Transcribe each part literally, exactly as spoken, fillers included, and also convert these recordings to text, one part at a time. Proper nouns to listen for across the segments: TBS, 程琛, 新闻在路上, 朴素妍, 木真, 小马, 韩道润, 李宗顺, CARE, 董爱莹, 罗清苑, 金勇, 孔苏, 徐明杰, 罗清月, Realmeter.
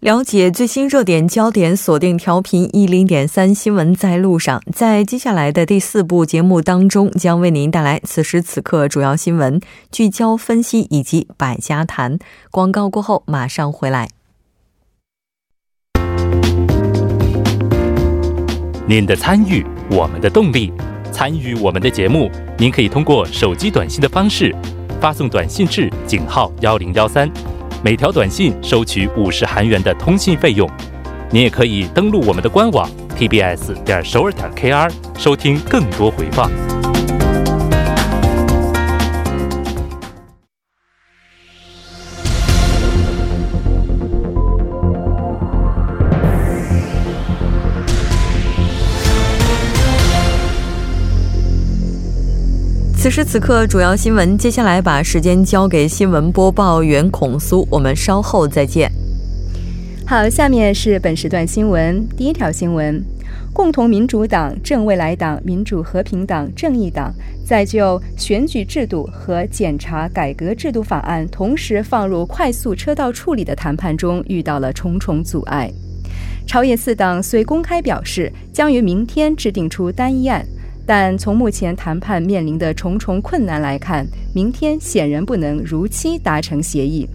了解最新热点焦点，锁定调频 一零点三 新闻在路上。在接下来的第四部节目当中，将为您带来此时此刻主要新闻聚焦分析以及百家谈。广告过后马上回来。您的参与我们的动力。参与我们的节目，您可以通过手机短信的方式发送短信至井号一零一三，每条短信收取五十韩元的通信费用。您也可以登录我们的官网 t b s 点 short 点 k r 收听更多回放。此时此刻主要新闻，接下来把时间交给新闻播报员孔苏，我们稍后再见。好，下面是本时段新闻。第一条新闻，共同民主党、正未来党、民主和平党、正义党在就选举制度和检察改革制度法案同时放入快速车道处理的谈判中遇到了重重阻碍。朝野四党虽公开表示将于明天制定出单一案，但从目前谈判面临的重重困难来看，明天显然不能如期达成协议。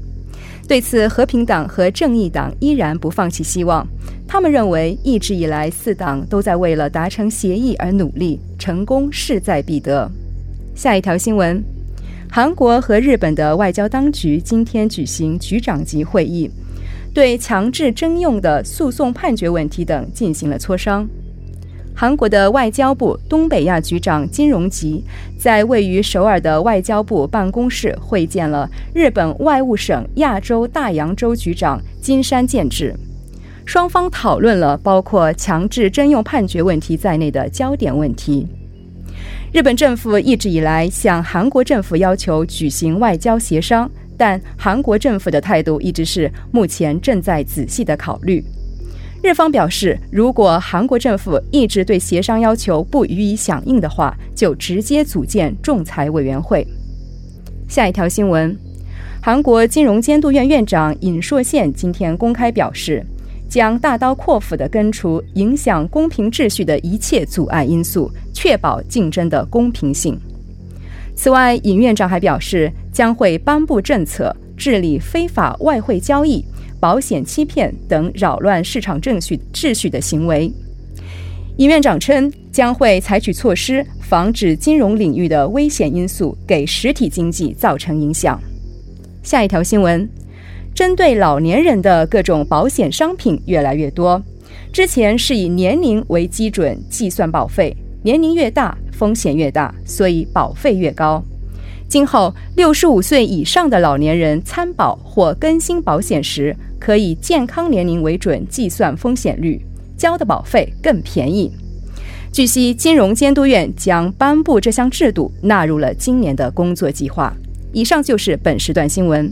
对此，和平党和正义党依然不放弃希望。他们认为，一直以来四党都在为了达成协议而努力，成功势在必得。下一条新闻，韩国和日本的外交当局今天举行局长级会议，对强制征用的诉讼判决问题等进行了磋商。韩国的外交部东北亚局长金荣吉在位于首尔的外交部办公室会见了日本外务省亚洲大洋洲局长金山健治，双方讨论了包括强制征用判决问题在内的焦点问题。日本政府一直以来向韩国政府要求举行外交协商，但韩国政府的态度一直是目前正在仔细的考虑。日方表示，如果韩国政府一直对协商要求不予以响应的话，就直接组建仲裁委员会。下一条新闻，韩国金融监督院院长尹硕宪今天公开表示，将大刀阔斧地根除影响公平秩序的一切阻碍因素，确保竞争的公平性。此外，尹院长还表示，将会颁布政策治理非法外汇交易、保险欺骗等扰乱市场秩序的行为。尹院长称，将会采取措施防止金融领域的危险因素给实体经济造成影响。下一条新闻，针对老年人的各种保险商品越来越多，之前是以年龄为基准计算保费，年龄越大风险越大，所以保费越高。今后六十五岁以上的老年人参保或更新保险时，可以健康年龄为准计算风险率，交的保费更便宜。据悉，金融监督院将颁布这项制度纳入了今年的工作计划。以上就是本时段新闻。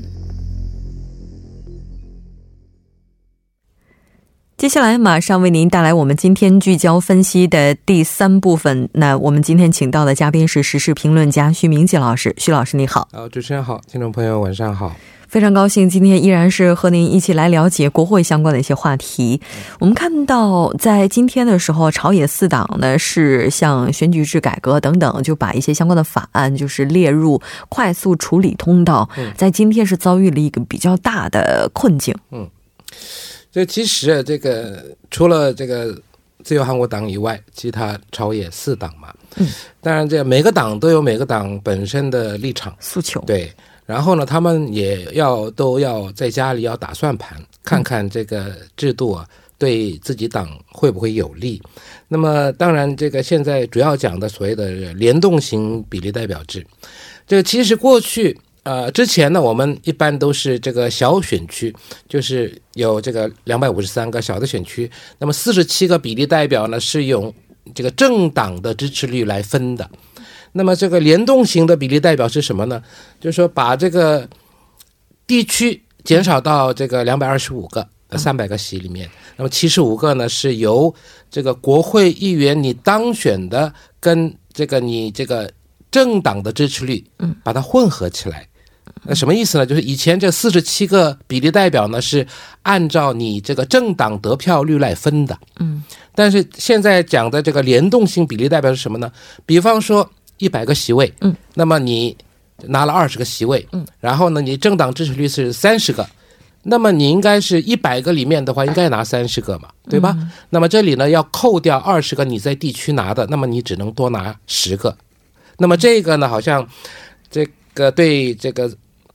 接下来马上为您带来我们今天聚焦分析的第三部分。那我们今天请到的嘉宾是时事评论家徐明杰老师。徐老师你好。呃，主持人好，听众朋友晚上好。非常高兴今天依然是和您一起来了解国会相关的一些话题。我们看到在今天的时候，朝野四党呢是像选举制改革等等，就把一些相关的法案就是列入快速处理通道，在今天是遭遇了一个比较大的困境。嗯，这其实这个除了这个自由韩国党以外，其他朝野四党嘛，嗯，当然这每个党都有每个党本身的立场诉求，对，然后呢，他们也要都要在家里要打算盘，看看这个制度啊对自己党会不会有利。那么当然，这个现在主要讲的所谓的联动型比例代表制，这其实过去。呃，之前呢，我们一般都是这个小选区，就是有这个两百五十三个小的选区，那么四十七个比例代表呢是用这个政党的支持率来分的。那么这个联动型的比例代表是什么呢？就是说把这个地区减少到这个两百二十五个三百个席里面，那么七十五个呢是由这个国会议员你当选的跟这个你这个政党的支持率把它混合起来。那什么意思呢？就是以前这四十七个比例代表呢是按照你这个政党得票率来分的，嗯，但是现在讲的这个联动性比例代表是什么呢？比方说一百个席位，嗯，那么你拿了二十个席位，嗯，然后呢你政党支持率是三十个，那么你应该是一百个里面的话应该拿三十个嘛，对吧？嗯，那么这里呢要扣掉二十个你在地区拿的，那么你只能多拿十个。那么这个呢好像这个对这个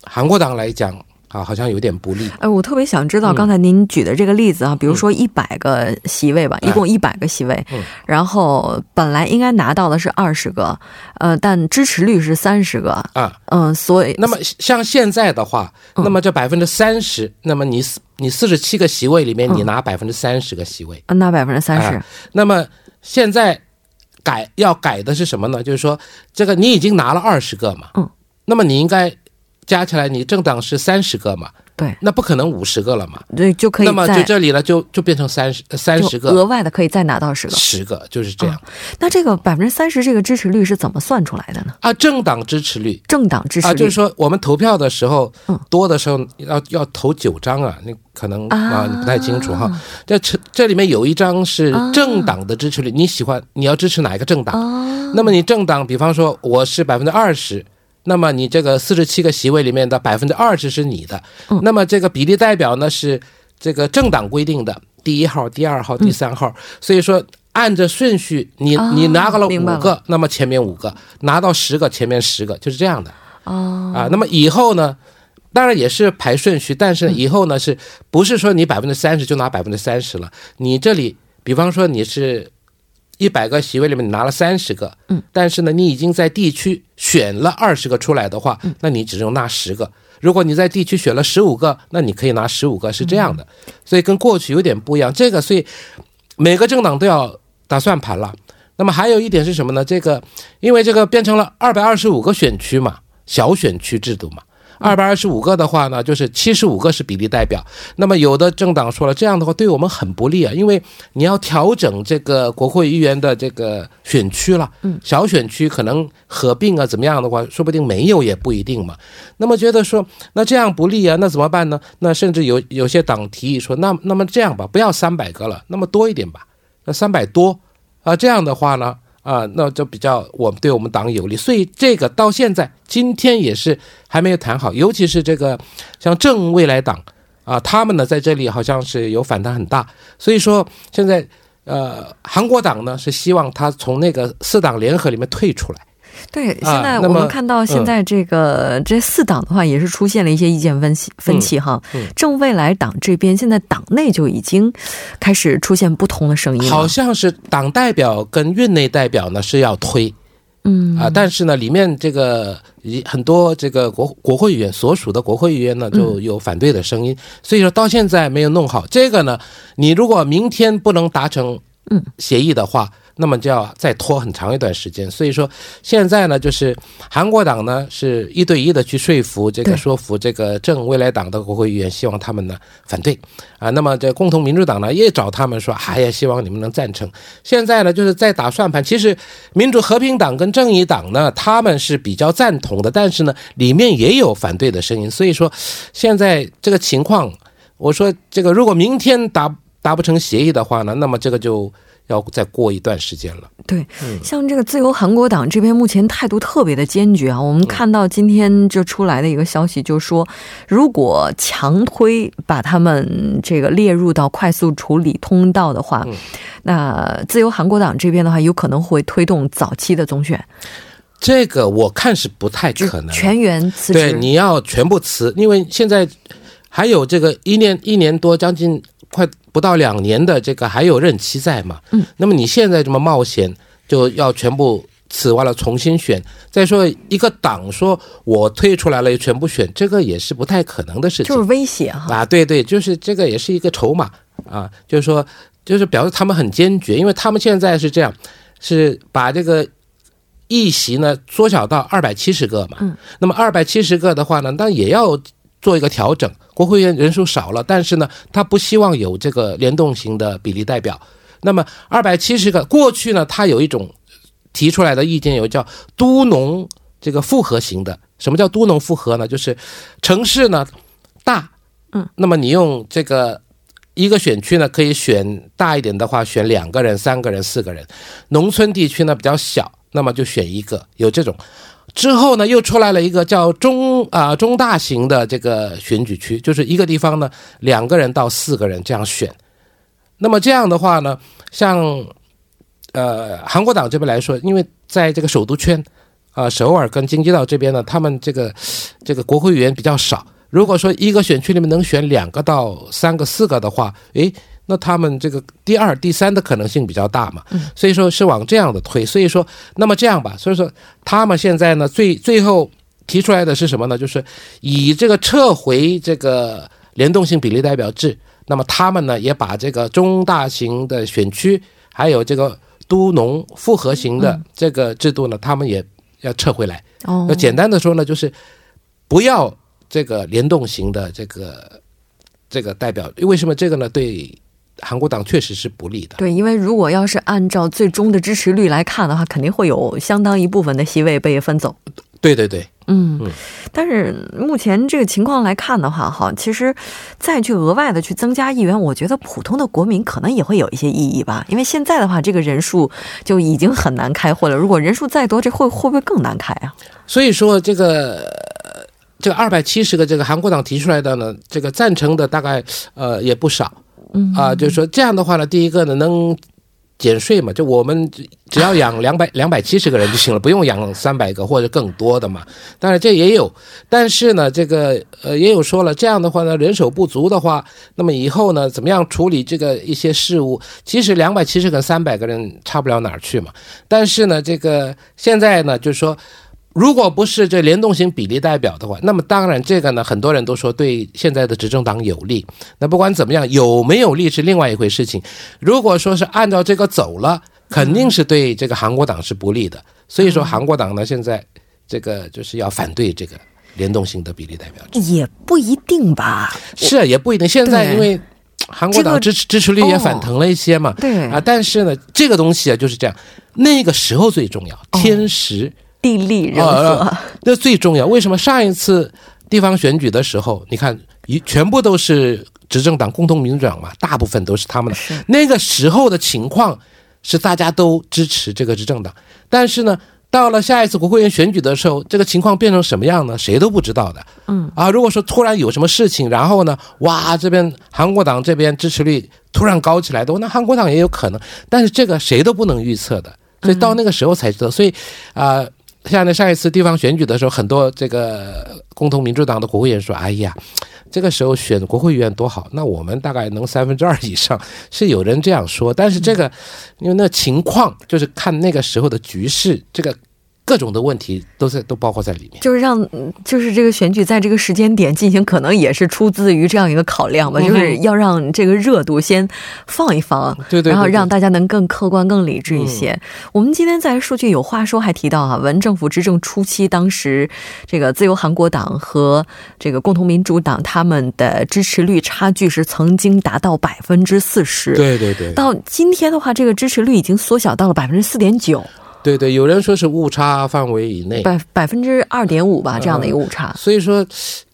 韩国党来讲啊，好像有点不利。哎，我特别想知道刚才您举的这个例子啊，嗯，比如说一百个席位吧，嗯，一共一百个席位，嗯，然后本来应该拿到的是二十个，呃，但支持率是三十个啊，嗯，所以那么像现在的话，嗯，那么这 百分之三十， 那么你你四十七个席位里面你拿 百分之三十 个席位，嗯，拿 百分之三十、啊，那么现在改要改的是什么呢？就是说这个你已经拿了二十个嘛，嗯，那么你应该加起来你政党是三十个嘛，对，那不可能五十个了嘛，对，就可以，那么就这里呢就就变成三十个，额外的可以再拿到十个十个，就是这样，嗯，那这个 百分之三十 这个支持率是怎么算出来的呢？啊，政党支持率政党支持率啊，就是说我们投票的时候，嗯，多的时候要要投九张啊，你可能啊你不太清楚哈，啊，这这里面有一张是政党的支持率，啊，你喜欢你要支持哪一个政党，啊，那么你政党比方说我是 百分之二十，那么你这个四十七个席位里面的 百分之二十 是你的，嗯，那么这个比例代表呢是这个政党规定的第一号第二号第三号，嗯，所以说按着顺序你，哦，你拿了五个，那么前面五个拿到十个前面十个，就是这样的，哦，啊，那么以后呢当然也是排顺序，但是以后呢是不是说你 百分之三十 就拿 百分之三十 了，你这里比方说你是一百个席位里面你拿了三十个，嗯，但是呢你已经在地区选了二十个出来的话，嗯，那你只能拿十个，如果你在地区选了十五个，那你可以拿十五个，是这样的，嗯，所以跟过去有点不一样这个，所以每个政党都要打算盘了。那么还有一点是什么呢？这个因为这个变成了二百二十五个选区嘛，小选区制度嘛，二百二十五个的话呢就是七十五个是比例代表，那么有的政党说了这样的话对我们很不利啊，因为你要调整这个国会议员的这个选区了，小选区可能合并啊怎么样的话说不定没有也不一定嘛，那么觉得说那这样不利啊，那怎么办呢？那甚至有有些党提议说那那么这样吧，不要三百个了，那么多一点吧，那三百多啊，这样的话呢啊，那就比较我们对我们党有利，所以这个到现在今天也是还没有谈好，尤其是这个像正未来党啊，他们呢在这里好像是有反弹很大，所以说现在呃韩国党呢是希望他从那个四党联合里面退出来。对，现在我们看到现在这个，啊嗯，这四党的话也是出现了一些意见分歧分歧哈。嗯嗯，正未来党这边现在党内就已经开始出现不同的声音了，好像是党代表跟院内代表呢是要推，嗯啊，但是呢里面这个很多这个国国会议员所属的国会议员呢就有反对的声音，嗯，所以说到现在没有弄好这个呢，你如果明天不能达成协议的话，嗯，那么就要再拖很长一段时间，所以说现在呢，就是韩国党呢是一对一的去说服这个说服这个正未来党的国会议员，希望他们呢反对啊。那么这共同民主党呢也找他们说，哎呀，希望你们能赞成。现在呢就是在打算盘。其实民主和平党跟正义党呢他们是比较赞同的，但是呢里面也有反对的声音，所以说现在这个情况，我说这个如果明天达达不成协议的话呢，那么这个就要再过一段时间了。对，像这个自由韩国党这边目前态度特别的坚决啊，我们看到今天就出来的一个消息就说，如果强推把他们这个列入到快速处理通道的话，嗯，那自由韩国党这边的话有可能会推动早期的总选。这个我看是不太可能全员辞职，对，你要全部辞，因为现在还有这个一年一年多将近快不到两年的这个还有任期在嘛，嗯，那么你现在这么冒险就要全部辞完了重新选，再说一个党说我退出来了全部选，这个也是不太可能的事情，就是威胁哈，啊，对对，就是这个也是一个筹码啊，就是说就是表示他们很坚决，因为他们现在是这样，是把这个议席呢缩小到二百七十个嘛，嗯，那么二百七十个的话呢，但也要做一个调整，国会议员人数少了，但是呢他不希望有这个联动型的比例代表。那么二百七十个，过去呢他有一种提出来的意见，有叫都农这个复合型的。什么叫都农复合呢？就是城市呢大，嗯，那么你用这个一个选区呢可以选大一点的话选两个人三个人四个人，农村地区呢比较小，那么就选一个，有这种。之后呢又出来了一个叫中啊、呃、中大型的这个选举区，就是一个地方呢两个人到四个人这样选。那么这样的话呢，像呃韩国党这边来说，因为在这个首都圈啊、呃、首尔跟京畿道这边呢，他们这个这个国会议员比较少。如果说一个选区里面能选两个到三个四个的话，诶，那他们这个第二第三的可能性比较大嘛，所以说是往这样的推。所以说那么这样吧，所以说他们现在呢最最后提出来的是什么呢？就是以这个撤回这个联动性比例代表制，那么他们呢也把这个中大型的选区还有这个都农复合型的这个制度呢，他们也要撤回来。那简单的说呢，就是不要这个联动型的这个这个代表。为什么这个呢？对韩国党确实是不利的。对，因为如果要是按照最终的支持率来看的话，肯定会有相当一部分的席位被分走。对对对，嗯，但是目前这个情况来看的话哈，其实再去额外的去增加议员，我觉得普通的国民可能也会有一些异议吧。因为现在的话这个人数就已经很难开会了，如果人数再多，这会会不会更难开啊？所以说这个这个二百七十个这个韩国党提出来的呢，这个赞成的大概呃也不少。嗯啊，就是说这样的话呢，第一个呢能减税嘛，就我们只要养两百七十个人就行了，不用养三百个或者更多的嘛。当然这也有，但是呢这个呃也有说了，这样的话呢人手不足的话，那么以后呢怎么样处理这个一些事务，其实两百七十跟三百个人差不了哪儿去嘛。但是呢这个现在呢就是说，如果不是这联动型比例代表的话，那么当然这个呢很多人都说对现在的执政党有利。那不管怎么样，有没有利是另外一回事情。如果说是按照这个走了，肯定是对这个韩国党是不利的。所以说韩国党呢现在这个就是要反对这个联动型的比例代表制。也不一定吧。是也不一定，现在因为韩国党支持支持率也反腾了一些嘛。对啊，但是呢这个东西啊就是这样，那个时候最重要，天时地利人和，那最重要。为什么上一次地方选举的时候，你看全部都是执政党共同民主党嘛，大部分都是他们的。那个时候的情况是大家都支持这个执政党，但是呢到了下一次国会议员选举的时候，这个情况变成什么样呢？谁都不知道的。嗯啊，如果说突然有什么事情，然后呢，哇，这边韩国党这边支持率突然高起来的，那韩国党也有可能，但是这个谁都不能预测的，所以到那个时候才知道。所以啊。呃像上一次地方选举的时候，很多这个共同民主党的国会议员说，哎呀，这个时候选国会议员多好，那我们大概能三分之二以上，是有人这样说。但是这个因为那情况就是看那个时候的局势，这个各种的问题都在都包括在里面，就是让就是这个选举在这个时间点进行，可能也是出自于这样一个考量吧，嗯、就是要让这个热度先放一放，对 对, 对, 对，然后让大家能更客观、更理智一些。嗯、我们今天在数据有话说还提到啊，文政府执政初期，当时这个自由韩国党和这个共同民主党他们的支持率差距是曾经达到百分之四十，对对对，到今天的话，这个支持率已经缩小到了百分之四点九。对对，有人说是误差范围以内，百百分之二点五吧，这样的一个误差。呃、所以说，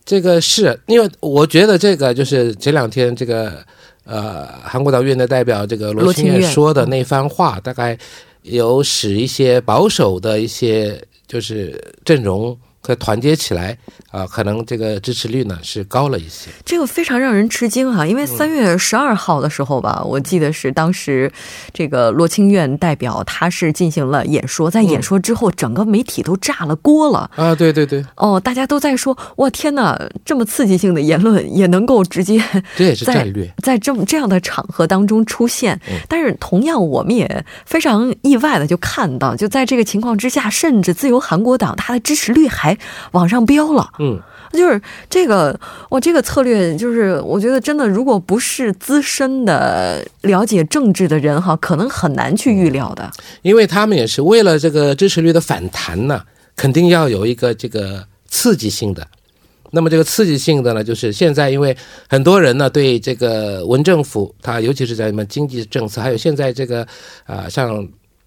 这个是因为我觉得这个就是前两天这个呃韩国党院的代表这个罗清月说的那番话，大概有使一些保守的一些就是阵容可团结起来啊、呃，可能这个支持率呢是高了一些。这个非常让人吃惊哈、啊，因为三月十二号的时候吧、嗯，我记得是当时这个罗清苑代表他是进行了演说，在演说之后，整个媒体都炸了锅了、嗯、啊！对对对，哦，大家都在说哇天哪，这么刺激性的言论也能够直接，这也是战略，在这么这样的场合当中出现、嗯。但是同样，我们也非常意外的就看到，就在这个情况之下，甚至自由韩国党它的支持率还往上飙了，嗯，就是这个，我这个策略，就是我觉得真的，如果不是资深的了解政治的人哈，可能很难去预料的。因为他们也是为了这个支持率的反弹呢、啊，肯定要有一个这个刺激性的，那么这个刺激性的呢，就是现在因为很多人呢对这个文政府，他尤其是在你们经济政策，还有现在这个啊、呃、像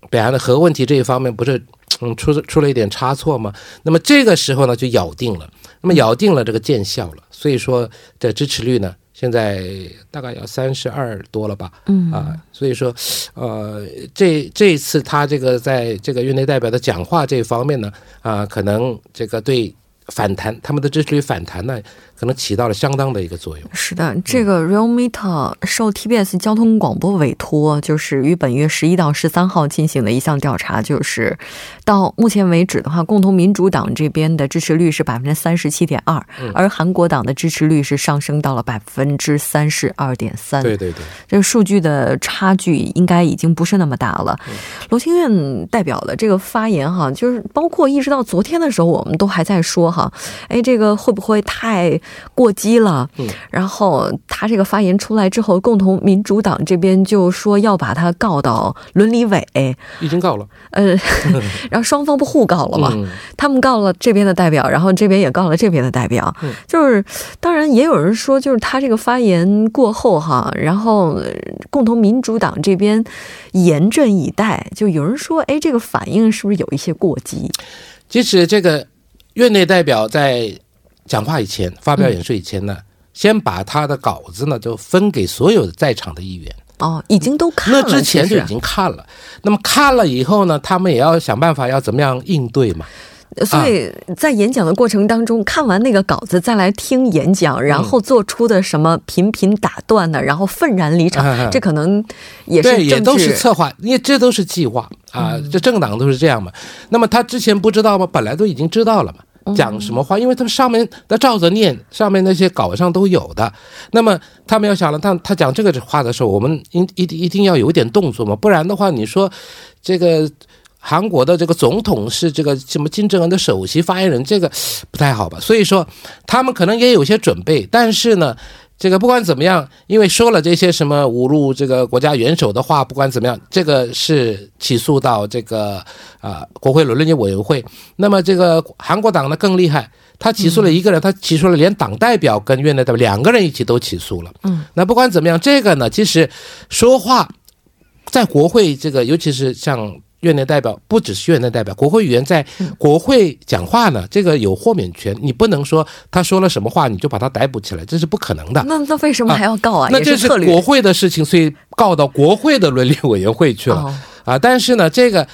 北韩的核问题这一方面，不是嗯出出了一点差错吗？那么这个时候呢就咬定了，那么咬定了这个见效了，所以说的支持率呢现在大概要三十二多了吧，嗯啊，所以说，呃，这这一次他这个在这个院内代表的讲话这方面呢，啊、呃，可能这个对反弹他们的支持率反弹呢，可能起到了相当的一个作用。是的，这个 Realmeter 受 T B S 交通广播委托，就是于本月十一到十三号进行的一项调查，就是到目前为止的话，共同民主党这边的支持率是百分之三十七点二，而韩国党的支持率是上升到了百分之三十二点三。对对对，这个数据的差距应该已经不是那么大了。嗯、罗清苑代表的这个发言哈，就是包括一直到昨天的时候，我们都还在说哈，哎，这个会不会太过激了？然后他这个发言出来之后，共同民主党这边就说要把他告到伦理委，已经告了。呃，然后双方不互告了嘛、嗯？他们告了这边的代表，然后这边也告了这边的代表。嗯、就是当然也有人说，就是他这个发言过后哈，然后共同民主党这边严阵以待，就有人说，哎，这个反应是不是有一些过激？即使这个院内代表在讲话以前，发表演说以前呢、嗯，先把他的稿子呢就分给所有在场的议员。哦，已经都看了。那之前就已经看了。那么看了以后呢，他们也要想办法要怎么样应对嘛。所以在演讲的过程当中、啊、看完那个稿子再来听演讲，然后做出的什么频频打断呢、嗯、然后愤然离场、嗯、这可能也是政治，对，也都是策划，因为这都是计划啊、嗯、这政党都是这样嘛。那么他之前不知道吗？本来都已经知道了嘛，讲什么话，因为他们上面他照着念，上面那些稿上都有的。那么他们要想了，他他讲这个话的时候，我们一定一定要有点动作嘛，不然的话，你说这个韩国的这个总统是这个什么金正恩的首席发言人，这个不太好吧？所以说他们可能也有些准备，但是呢，这个不管怎么样，因为说了这些什么侮辱这个国家元首的话，不管怎么样，这个是起诉到这个啊、呃、国会伦理委员会。那么这个韩国党呢更厉害，他起诉了一个人，嗯、他起诉了连党代表跟院内代表两个人一起都起诉了。嗯，那不管怎么样，这个呢，其实说话在国会这个，尤其是像院内代表，不只是院内代表，国会议员在国会讲话呢，这个有豁免权，你不能说他说了什么话你就把他逮捕起来，这是不可能的。那那为什么还要告啊？啊，那这是国会的事情，所以告到国会的伦理委员会去了、哦、啊。但是呢，这个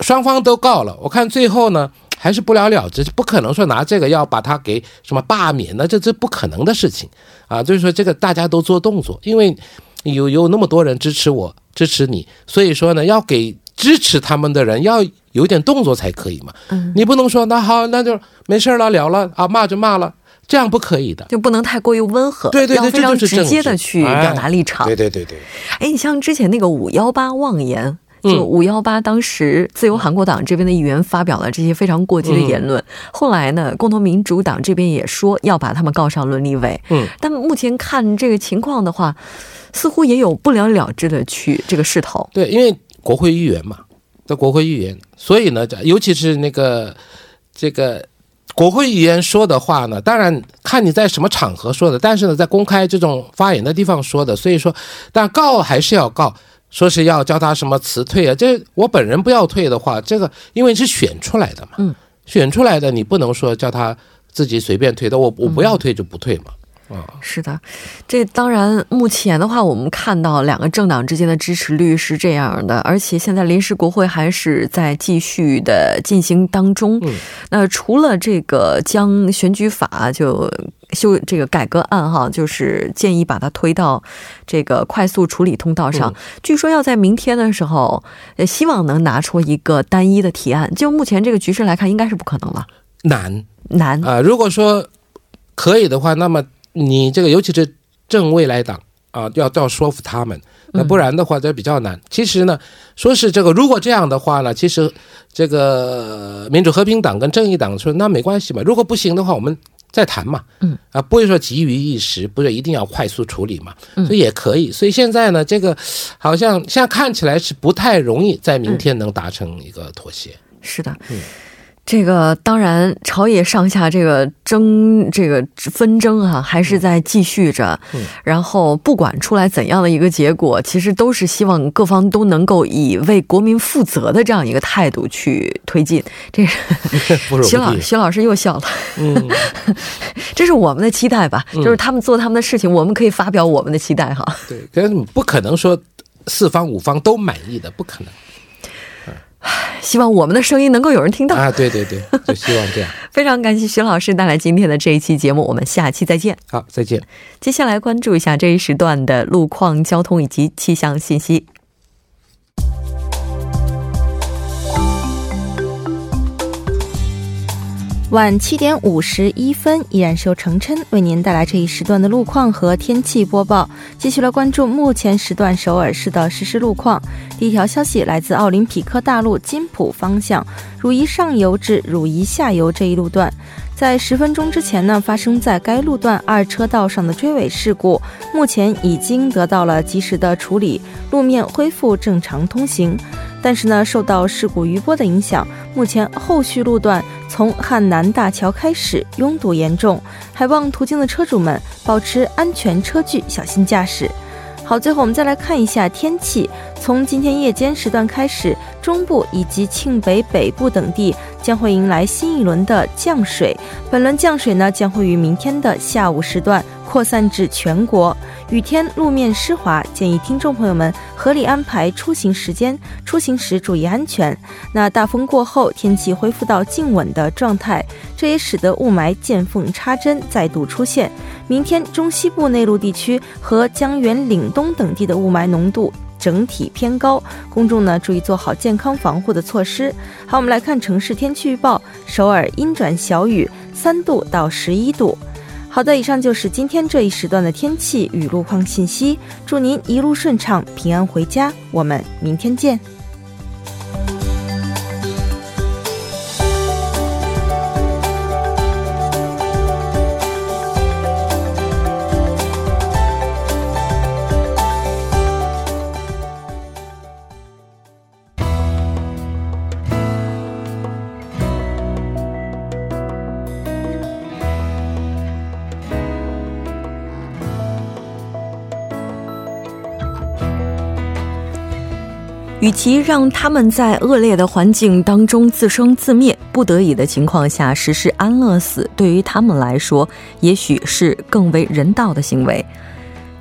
双方都告了，我看最后呢还是不了了之，不可能说拿这个要把他给什么罢免呢，这这不可能的事情啊。就是说这个大家都做动作，因为有有那么多人支持我支持你，所以说呢要给支持他们的人要有点动作才可以嘛，嗯、你不能说那好，那就没事了了了啊，骂就骂了，这样不可以的，就不能太过于温和，对对对，要非常直接的去表达立场。哎、对对对对，哎，你像之前那个五幺八妄言。就五一八当时自由韩国党这边的议员发表了这些非常过激的言论、嗯、后来呢共同民主党这边也说要把他们告上伦理委、嗯、但目前看这个情况的话，似乎也有不了了之的去这个势头。对，因为国会议员嘛，在国会议员，所以呢尤其是那个这个国会议员说的话呢，当然看你在什么场合说的，但是呢在公开这种发言的地方说的，所以说但告还是要告，说是要教他什么辞退啊，这我本人不要退的话，这个因为是选出来的嘛，嗯，选出来的你不能说叫他自己随便退的，我我不要退就不退嘛。嗯是的，这当然目前的话我们看到两个政党之间的支持率是这样的，而且现在临时国会还是在继续的进行当中、嗯、那除了这个将选举法就修这个改革案哈，就是建议把它推到这个快速处理通道上、嗯、据说要在明天的时候希望能拿出一个单一的提案，就目前这个局势来看应该是不可能了，难难啊、呃！如果说可以的话，那么你这个尤其是正未来党啊、呃，要要说服他们，那不然的话这比较难、嗯、其实呢说是这个，如果这样的话呢，其实这个民主和平党跟正义党说那没关系嘛，如果不行的话我们再谈嘛，嗯啊，不会说急于一时，不是一定要快速处理嘛，所以也可以。所以现在呢这个好像现在看起来是不太容易在明天能达成一个妥协、嗯、是的。嗯，这个当然朝野上下这个争这个纷争啊还是在继续着，然后不管出来怎样的一个结果，其实都是希望各方都能够以为国民负责的这样一个态度去推进，这是不是？希老师又笑了。嗯，这是我们的期待吧，就是他们做他们的事情我们可以发表我们的期待哈。对，但是不可能说四方五方都满意的，不可能。 希望我们的声音能够有人听到啊，对对对，就希望这样。非常感谢徐老师带来今天的这一期节目，我们下期再见。好，再见。接下来关注一下这一时段的路况交通以及气象信息。 晚七点五十一分， 依然是由程琛为您带来这一时段的路况和天气播报。继续来关注目前时段首尔市的实时路况。 第一条消息来自奥林匹克大路金浦方向汝宜上游至汝宜下游这一路段， 在十分钟之前呢发生在该路段二车道上的追尾事故，目前已经得到了及时的处理， 路面恢复正常通行。 但是呢受到事故余波的影响， 目前后续路段从汉南大桥开始拥堵严重， 还望途经的车主们保持安全车距，小心驾驶。 好，最后我们再来看一下天气。 从今天夜间时段开始， 中部以及庆北北部等地 将会迎来新一轮的降水， 本轮降水呢将会于明天的下午时段 扩散至全国， 雨天路面湿滑， 建议听众朋友们合理安排出行时间， 出行时注意安全。 那大风过后天气恢复到静稳的状态， 这也使得雾霾见缝插针再度出现。 明天中西部内陆地区和江原岭东等地的雾霾浓度 整体偏高， 公众呢注意做好健康防护的措施。 好，我们来看城市天气预报。 首尔阴转小雨， 三度到十一度。 好的，以上就是今天这一时段的天气与路况信息。 祝您一路顺畅，平安回家。 我们明天见。 与其让他们在恶劣的环境当中自生自灭，不得已的情况下实施安乐死，对于他们来说也许是更为人道的行为。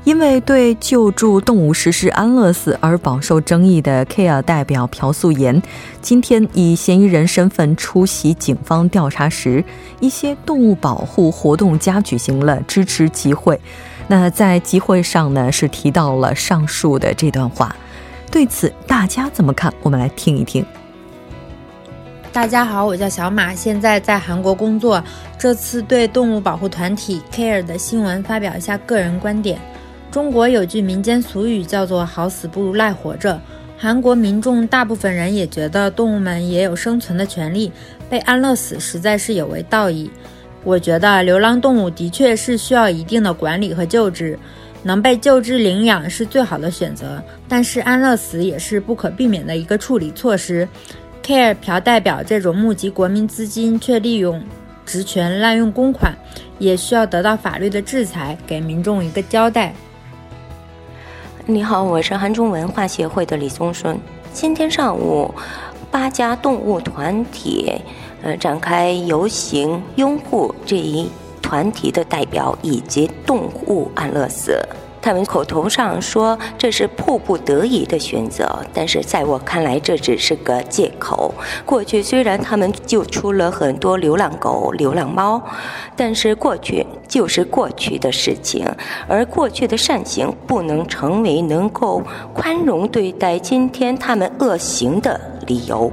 因为对救助动物实施安乐死而饱受争议的 C A R E 代表朴素妍， 今天以嫌疑人身份出席警方调查时， 一些动物保护活动家举行了支持集会。 那在集会上呢是提到了上述的这段话， 对此大家怎么看，我们来听一听。 大家好，我叫小马，现在在韩国工作。 这次对动物保护团体 C A R E 的新闻发表一下个人观点。 中国有句民间俗语叫做好死不如赖活着， 韩国民众大部分人也觉得动物们也有生存的权利， 被安乐死实在是有违道义。 我觉得流浪动物的确是需要一定的管理和救治， 能被救治领养是最好的选择， 但是安乐死也是不可避免的一个处理措施。 C A R E 朴代表这种募集国民资金却利用职权滥用公款， 也需要得到法律的制裁，给民众一个交代。 你好，我是韩中文化协会的李宗顺。 今天上午八家动物团体展开游行，拥护这一 团体的代表以及动物安乐死， 他们口头上说这是迫不得已的选择， 但是在我看来这只是个借口。 过去虽然他们救出了很多流浪狗流浪猫， 但是过去就是过去的事情， 而过去的善行不能成为能够宽容对待今天他们恶行的理由。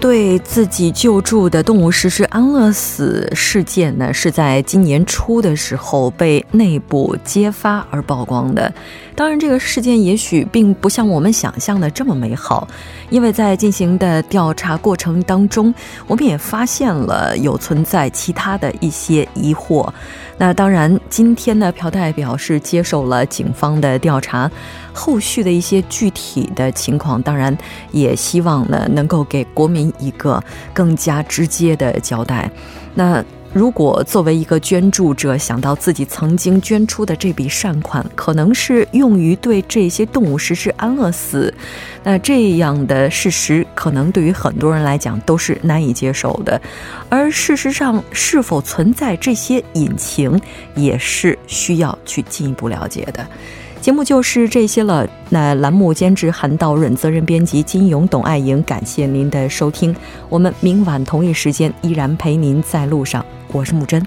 对自己救助的动物实施安乐死事件呢，是在今年初的时候被内部揭发而曝光的。 当然这个事件也许并不像我们想象的这么美好， 因为在进行的调查过程当中，我们也发现了有存在其他的一些疑惑。那当然今天呢，朴代表是接受了警方的调查，后续的一些具体的情况当然也希望呢能够给国民一个更加直接的交代。那 如果作为一个捐助者想到自己曾经捐出的这笔善款可能是用于对这些动物实施安乐死，那这样的事实可能对于很多人来讲都是难以接受的，而事实上是否存在这些隐情也是需要去进一步了解的。 节目就是这些了。那栏目监制韩道润，责任编辑金勇、董爱莹，感谢您的收听，我们明晚同一时间依然陪您在路上，我是木真。